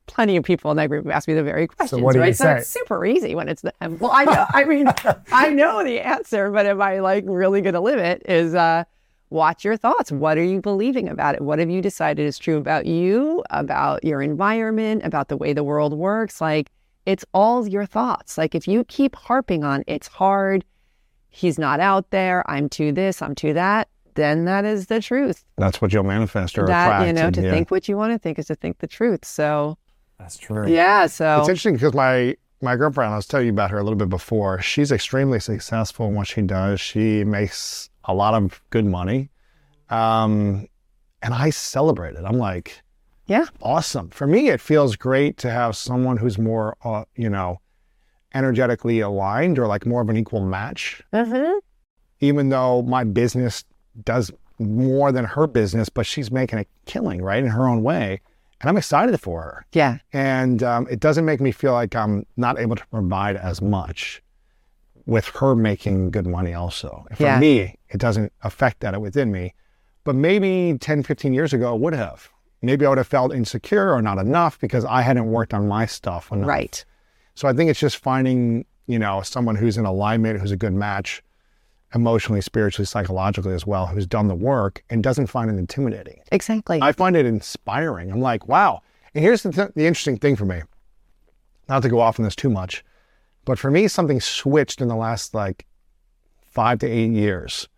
plenty of people in that group ask me the very questions. So what do you say? It's super easy when it's them. Well, I know. I mean, I know the answer, but am I like really going to live it? Is watch your thoughts. What are you believing about it? What have you decided is true about you, about your environment, about the way the world works? Like, it's all your thoughts. Like, if you keep harping on, it's hard, he's not out there, I'm too this, I'm too that, then that is the truth. That's what you'll manifest or attract. You know, to think what you want to think is to think the truth. So that's true. Yeah. So it's interesting because my girlfriend, I was telling you about her a little bit before, she's extremely successful in what she does. She makes a lot of good money. And I celebrate it. I'm like, awesome. For me, it feels great to have someone who's more, you know, energetically aligned, or like more of an equal match. Mm-hmm. Even though my business does more than her business, but she's making a killing, right, in her own way. And I'm excited for her. Yeah. And it doesn't make me feel like I'm not able to provide as much with her making good money also. And for me, it doesn't affect that within me. But maybe 10, 15 years ago, it would have. Maybe I would have felt insecure or not enough because I hadn't worked on my stuff enough. Right. So I think it's just finding, you know, someone who's in alignment, who's a good match emotionally, spiritually, psychologically as well, who's done the work and doesn't find it intimidating. Exactly. I find it inspiring. I'm like, wow. And here's the interesting thing for me, not to go off on this too much, but for me, something switched in the last like 5 to 8 years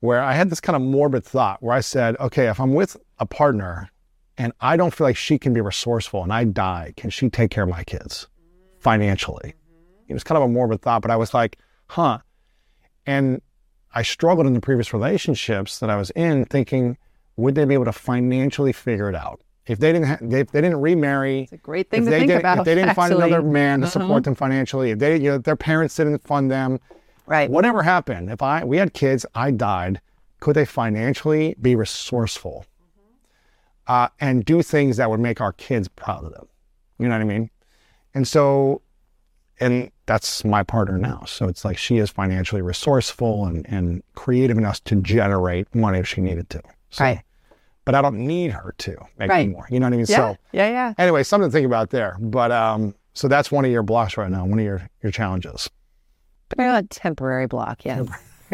where I had this kind of morbid thought where I said, okay, if I'm with a partner and I don't feel like she can be resourceful and I die, can she take care of my kids financially? It was kind of a morbid thought, but I was like, huh. And I struggled in the previous relationships that I was in thinking, would they be able to financially figure it out? If they didn't, if they didn't remarry, it's a great thing to think about. If they didn't find another man to support them financially, if they, you know, their parents didn't fund them, right? Whatever happened, if we had kids, I died, could they financially be resourceful and do things that would make our kids proud of them? You know what I mean? And so, and that's my partner now. So it's like she is financially resourceful and creative enough to generate money if she needed to. So, right. But I don't need her to make more. You know what I mean? Yeah. So yeah. Anyway, something to think about there. But so that's one of your blocks right now, one of your challenges. A temporary block, yes.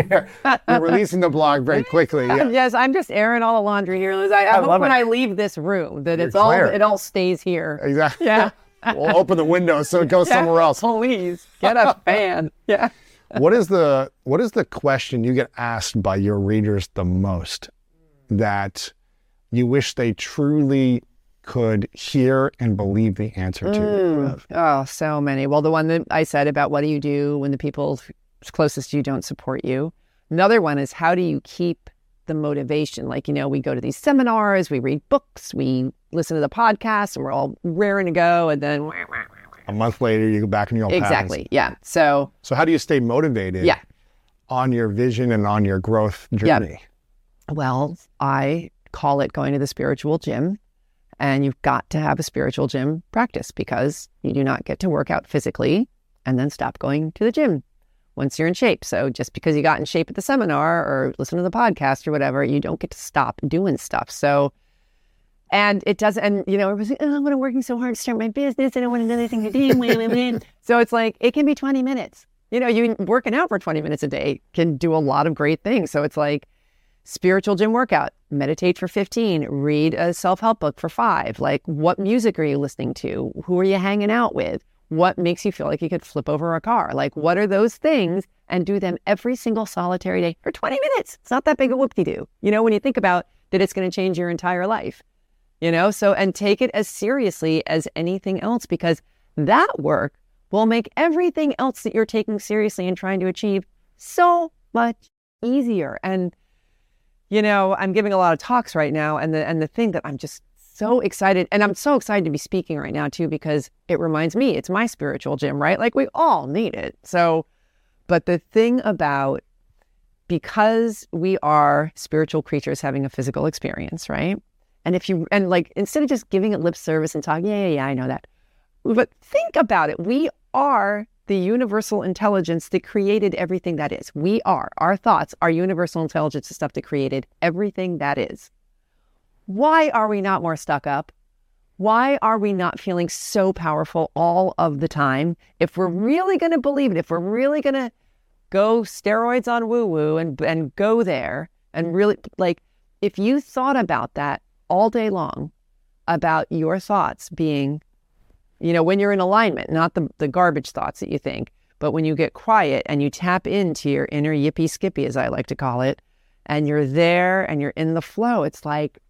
You're releasing the block very quickly. Yeah. Yes, I'm just airing all the laundry here, Liz. I hope when I leave this room that it all stays here. Exactly. Yeah. We'll open the window so it goes somewhere else. Please get a fan. Yeah. What is the question you get asked by your readers the most that you wish they truly could hear and believe the answer to? Oh, so many. Well, the one that I said about what do you do when the people closest to you don't support you. Another one is how do you keep the motivation? Like, we go to these seminars, we read books, we listen to the podcast, and we're all raring to go. And then a month later, you go back and you're all patterns. Yeah. So how do you stay motivated on your vision and on your growth journey? Yeah. Well, I call it going to the spiritual gym. And you've got to have a spiritual gym practice because you do not get to work out physically and then stop going to the gym once you're in shape. So just because you got in shape at the seminar or listen to the podcast or whatever, you don't get to stop doing stuff. So, and it doesn't, and everybody's like, oh, I'm working so hard to start my business. I don't want another thing to do. So it's like, it can be 20 minutes. You working out for 20 minutes a day can do a lot of great things. So it's like spiritual gym workout, meditate for 15, read a self-help book for 5. Like, what music are you listening to? Who are you hanging out with? What makes you feel like you could flip over a car? Like, what are those things? And do them every single solitary day for 20 minutes. It's not that big a whoop-de-doo. When you think about that, it's going to change your entire life. And take it as seriously as anything else, because that work will make everything else that you're taking seriously and trying to achieve so much easier. And, I'm giving a lot of talks right now, and the thing that I'm just so excited, and I'm so excited to be speaking right now too, because it reminds me, it's my spiritual gym, right? Like, we all need it. So, but the thing about, because we are spiritual creatures having a physical experience, right? And instead of just giving it lip service and talking, yeah, I know that. But think about it. We are the universal intelligence that created everything that is. We are. Our thoughts, our universal intelligence is stuff that created everything that is. Why are we not more stuck up? Why are we not feeling so powerful all of the time? If we're really going to believe it, if we're really going to go steroids on woo-woo and go there and really, like, if you thought about that all day long, about your thoughts being, when you're in alignment, not the garbage thoughts that you think, but when you get quiet and you tap into your inner yippy skippy, as I like to call it, and you're there and you're in the flow, it's like,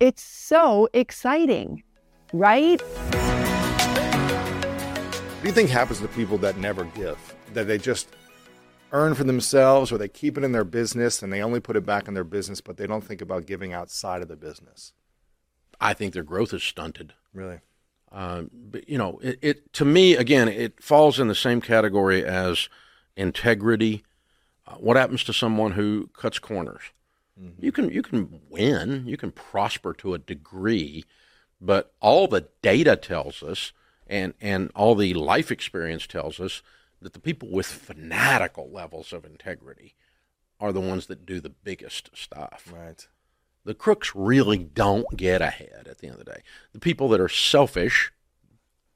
it's so exciting, right? What do you think happens to people that never give, that they just earn for themselves, or they keep it in their business and they only put it back in their business, but they don't think about giving outside of the business? I think their growth is stunted. Really? But, it to me, again, it falls in the same category as integrity. What happens to someone who cuts corners? You can win, you can prosper to a degree, but all the data tells us and all the life experience tells us that the people with fanatical levels of integrity are the ones that do the biggest stuff. Right. The crooks really don't get ahead at the end of the day. The people that are selfish,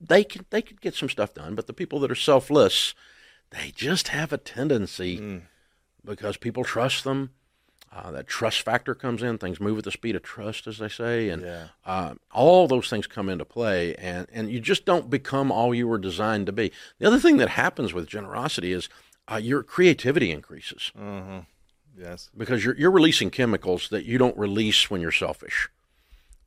they could get some stuff done, but the people that are selfless, they just have a tendency because people trust them. That trust factor comes in. Things move at the speed of trust, as they say, and all those things come into play, and you just don't become all you were designed to be. The other thing that happens with generosity is your creativity increases. Uh-huh. Yes. Because you're releasing chemicals that you don't release when you're selfish.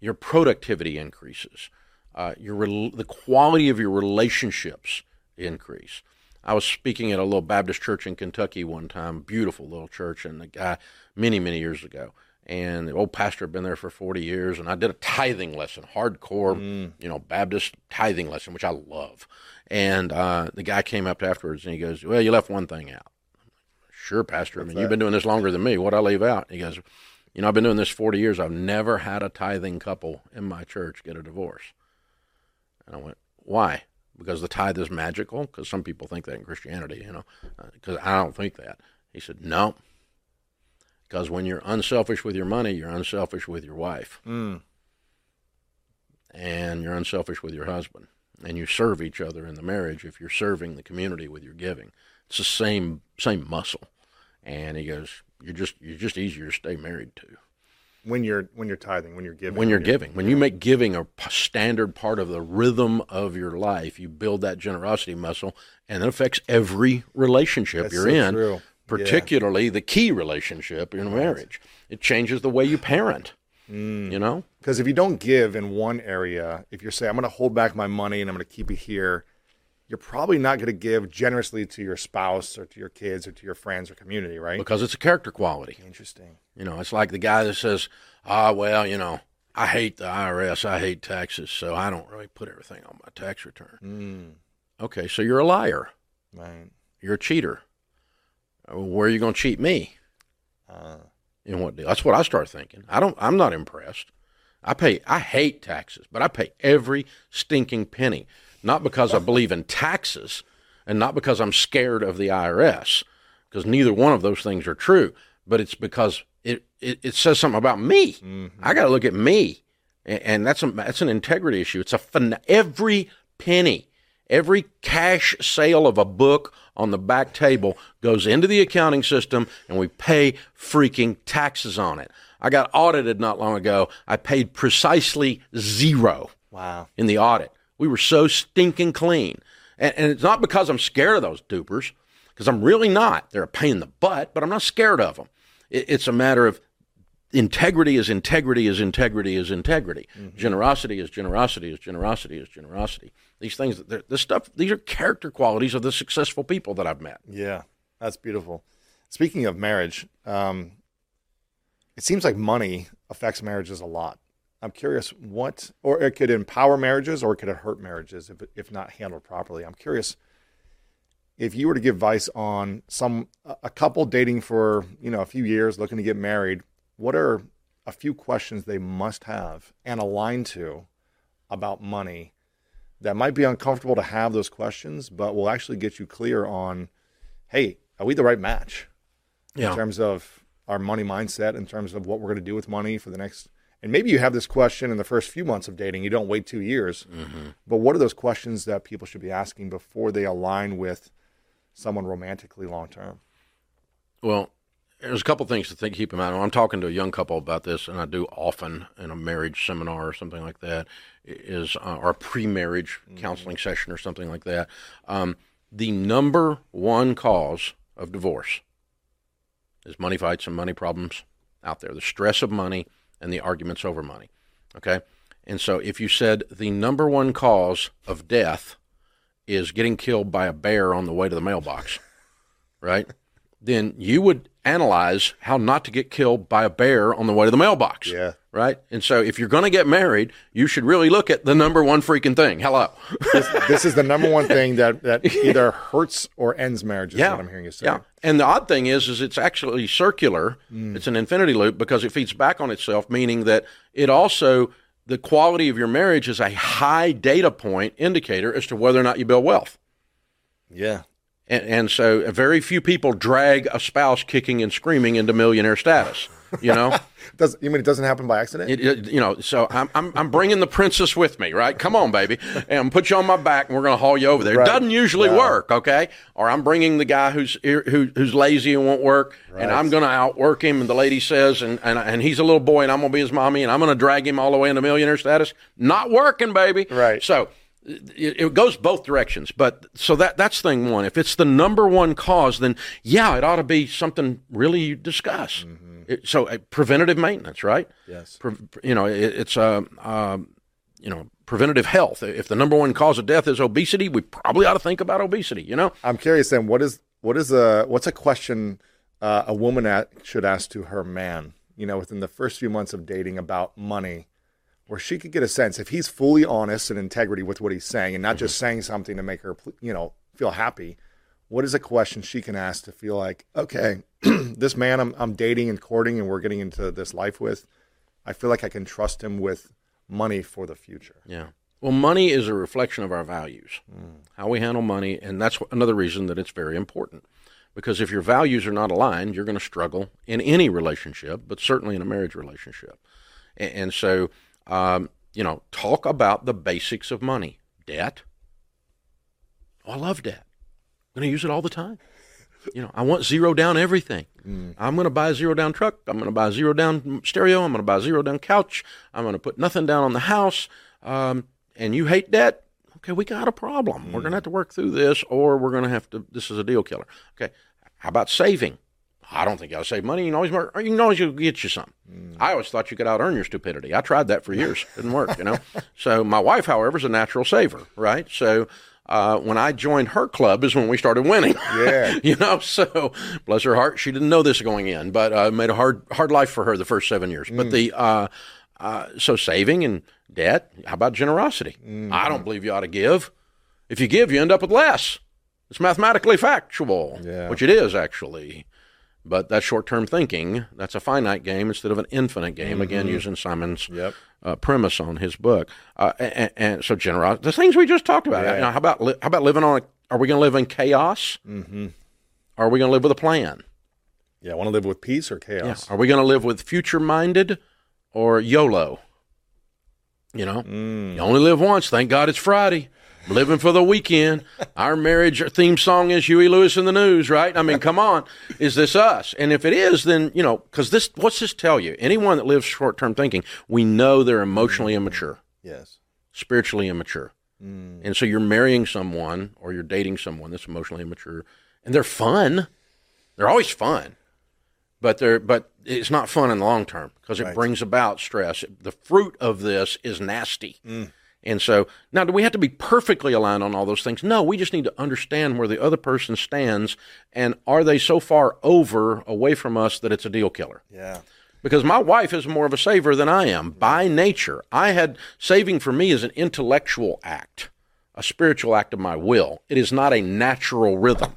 Your productivity increases. The quality of your relationships increase. I was speaking at a little Baptist church in Kentucky one time, beautiful little church, and the guy many, many years ago, and the old pastor had been there for 40 years, and I did a tithing lesson, hardcore, Baptist tithing lesson, which I love. And the guy came up afterwards, and he goes, well, you left one thing out. I'm like, sure, pastor. What's that? You've been doing this longer than me. What'd I leave out? And he goes, I've been doing this 40 years. I've never had a tithing couple in my church get a divorce. And I went, why? Because the tithe is magical, because some people think that in Christianity, because I don't think that. He said, no, because when you're unselfish with your money, you're unselfish with your wife, and you're unselfish with your husband, and you serve each other in the marriage if you're serving the community with your giving. It's the same muscle. And he goes, you're just easier to stay married to. When you're tithing, when you're giving. When you make giving a standard part of the rhythm of your life, you build that generosity muscle, and it affects every relationship you're in, particularly the key relationship in marriage. It changes the way you parent, you know? Because if you don't give in one area, if you're saying, I'm going to hold back my money and I'm going to keep it here, you're probably not going to give generously to your spouse or to your kids or to your friends or community, right? Because it's a character quality. Interesting. You know, it's like the guy that says, I hate the IRS, I hate taxes, so I don't really put everything on my tax return. Okay, so you're a liar. Right. You're a cheater. Where are you going to cheat me? In what deal? That's what I start thinking. I'm not impressed. I hate taxes, but I pay every stinking penny. Not because I believe in taxes and not because I'm scared of the IRS, because neither one of those things are true, but it's because it says something about me. Mm-hmm. I got to look at me, and that's an integrity issue. It's every penny, every cash sale of a book on the back table goes into the accounting system, and we pay freaking taxes on it. I got audited not long ago. I paid precisely zero in the audit. We were so stinking clean. And it's not because I'm scared of those dupers, because I'm really not. They're a pain in the butt, but I'm not scared of them. It's a matter of integrity is integrity is integrity is integrity. Mm-hmm. Generosity is generosity is generosity is generosity. These things, these are character qualities of the successful people that I've met. Yeah, that's beautiful. Speaking of marriage, it seems like money affects marriages a lot. I'm curious or it could empower marriages or could it hurt marriages if not handled properly. I'm curious if you were to give advice on a couple dating for, a few years, looking to get married, what are a few questions they must have and align to about money that might be uncomfortable to have those questions, but will actually get you clear on, hey, are we the right match in terms of our money mindset, in terms of what we're going to do with money for the next. And maybe you have this question in the first few months of dating. You don't wait 2 years. Mm-hmm. But what are those questions that people should be asking before they align with someone romantically long term? Well, there's a couple things to keep in mind. I'm talking to a young couple about this, and I do often in a marriage seminar or something like that, or a pre-marriage counseling session or something like that. The number one cause of divorce is money fights and money problems out there. The stress of money and the arguments over money, okay? And so if you said the number one cause of death is getting killed by a bear on the way to the mailbox, right? Then you would analyze how not to get killed by a bear on the way to the mailbox, right? And so if you're going to get married, you should really look at the number one freaking thing. Hello. This is the number one thing that either hurts or ends marriage is what I'm hearing you say. Yeah. And the odd thing is it's actually circular. It's an infinity loop because it feeds back on itself, meaning that it also, the quality of your marriage is a high data point indicator as to whether or not you build wealth. Yeah. And so very few people drag a spouse kicking and screaming into millionaire status, you know? You mean it doesn't happen by accident? So I'm bringing the princess with me, right? Come on, baby. And put you on my back and we're going to haul you over there. Right. It doesn't usually work, okay? Or I'm bringing the guy who's lazy and won't work, and I'm going to outwork him, and the lady says, and he's a little boy, and I'm going to be his mommy, and I'm going to drag him all the way into millionaire status. Not working, baby. Right. So it goes both directions, but so that's thing one. If it's the number one cause, then it ought to be something really you discuss. Mm-hmm. Preventative maintenance, right? Yes. It's preventative health. If the number one cause of death is obesity, we probably ought to think about obesity. You know. I'm curious then. What's a question a woman should ask to her man? Within the first few months of dating about money, where she could get a sense if he's fully honest and integrity with what he's saying and not just saying something to make her, feel happy. What is a question she can ask to feel like, okay, this man I'm dating and courting and we're getting into this life with, I feel like I can trust him with money for the future. Yeah. Well, money is a reflection of our values, how we handle money. And that's another reason that it's very important, because if your values are not aligned, you're going to struggle in any relationship, but certainly in a marriage relationship. And so, talk about the basics of money. Debt. Oh, I love debt. I'm going to use it all the time. You know, I want zero down everything. I'm going to buy a zero down truck. I'm going to buy a zero down stereo. I'm going to buy a zero down couch. I'm going to put nothing down on the house. And you hate debt. Okay, we got a problem. We're going to have to work through this, or we're going to have to, this is a deal killer. Okay, how about saving? I don't think I'll save money. You can always get you something. I always thought you could out earn your stupidity. I tried that for years. Didn't work, you know. So my wife, however, is a natural saver, right? So when I joined her club is when we started winning. Yeah. You know, so bless her heart, she didn't know this going in, but made a hard life for her the first 7 years. But the so saving and debt, how about generosity? I don't believe you ought to give. If you give, you end up with less. It's mathematically factual, which it is actually. But that's short-term thinking. That's a finite game instead of an infinite game. Again, using Simon's premise on his book. And so generosity, the things we just talked about. You know, how about living on? Are we going to live in chaos? Are we going to live with a plan? Yeah, I want to live with peace or chaos. Yeah. Are we going to live with future-minded or YOLO? You know, you only live once. Thank God it's Friday. Living for the weekend. Our marriage theme song is Huey Lewis and the News, right? I mean, come on. Is this us? And if it is, then, you know, because this, what's this tell you? Anyone that lives short-term thinking, we know they're emotionally immature. Yes. Spiritually immature. And so you're marrying someone or you're dating someone that's emotionally immature, and they're fun. They're always fun. But it's not fun in the long term because it brings about stress. The fruit of this is nasty. And so now, do we have to be perfectly aligned on all those things? No, we just need to understand where the other person stands, and are they so far away from us that it's a deal killer? Yeah. Because my wife is more of a saver than I am by nature. Saving for me is an intellectual act, a spiritual act of my will. It is not a natural rhythm.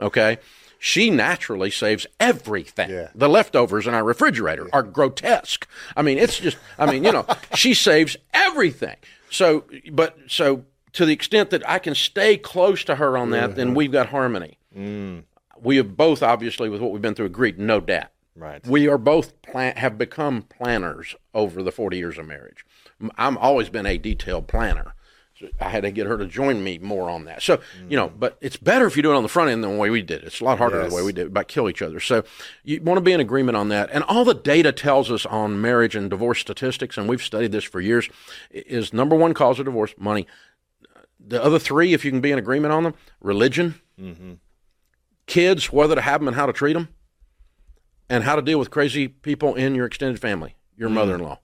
Okay. She naturally saves everything. Yeah. The leftovers in our refrigerator are grotesque. I mean, it's just, you know, she saves everything. So to the extent that I can stay close to her on that, then we've got harmony. We have both, obviously, with what we've been through, agreed, no debt. Right. We are both have become planners over the 40 years of marriage. I've always been a detailed planner. So I had to get her to join me more on that. So, you know, but it's better if you do it on the front end than the way we did. It's a lot harder the way we did it, but kill each other. So you want to be in agreement on that. And all the data tells us on marriage and divorce statistics, and we've studied this for years, is number one cause of divorce, money. The other three, if you can be in agreement on them, religion, kids, whether to have them and how to treat them, and how to deal with crazy people in your extended family, your mother-in-law.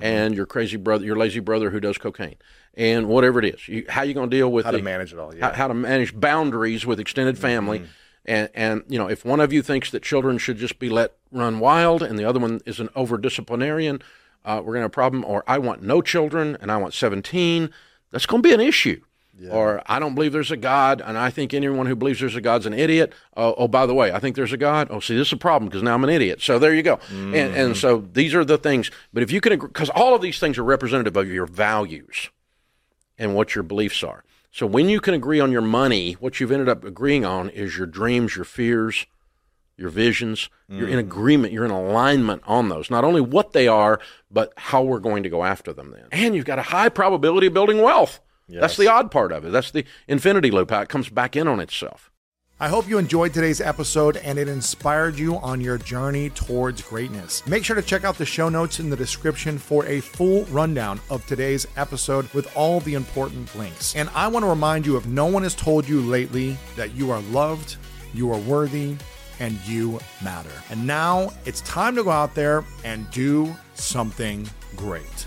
And your crazy brother, your lazy brother who does cocaine, and whatever it is, how you going to deal with how to manage it all, how to manage boundaries with extended family, and you know, if one of you thinks that children should just be let run wild, and the other one is an over disciplinarian, we're going to have a problem. Or I want no children, and I want 17. That's going to be an issue. Yeah. Or I don't believe there's a God, and I think anyone who believes there's a God's an idiot. Oh, by the way, I think there's a God. Oh, see, this is a problem because now I'm an idiot. So there you go. And so these are the things. But if you can agree, because all of these things are representative of your values and what your beliefs are. So when you can agree on your money, what you've ended up agreeing on is your dreams, your fears, your visions. You're in agreement. You're in alignment on those. Not only what they are, but how we're going to go after them then. And you've got a high probability of building wealth. Yes. That's the odd part of it. That's the infinity loop, how it comes back in on itself. I hope you enjoyed today's episode and it inspired you on your journey towards greatness. Make sure to check out the show notes in the description for a full rundown of today's episode with all the important links. And I want to remind you, if no one has told you lately, that you are loved, you are worthy, and you matter. And now it's time to go out there and do something great.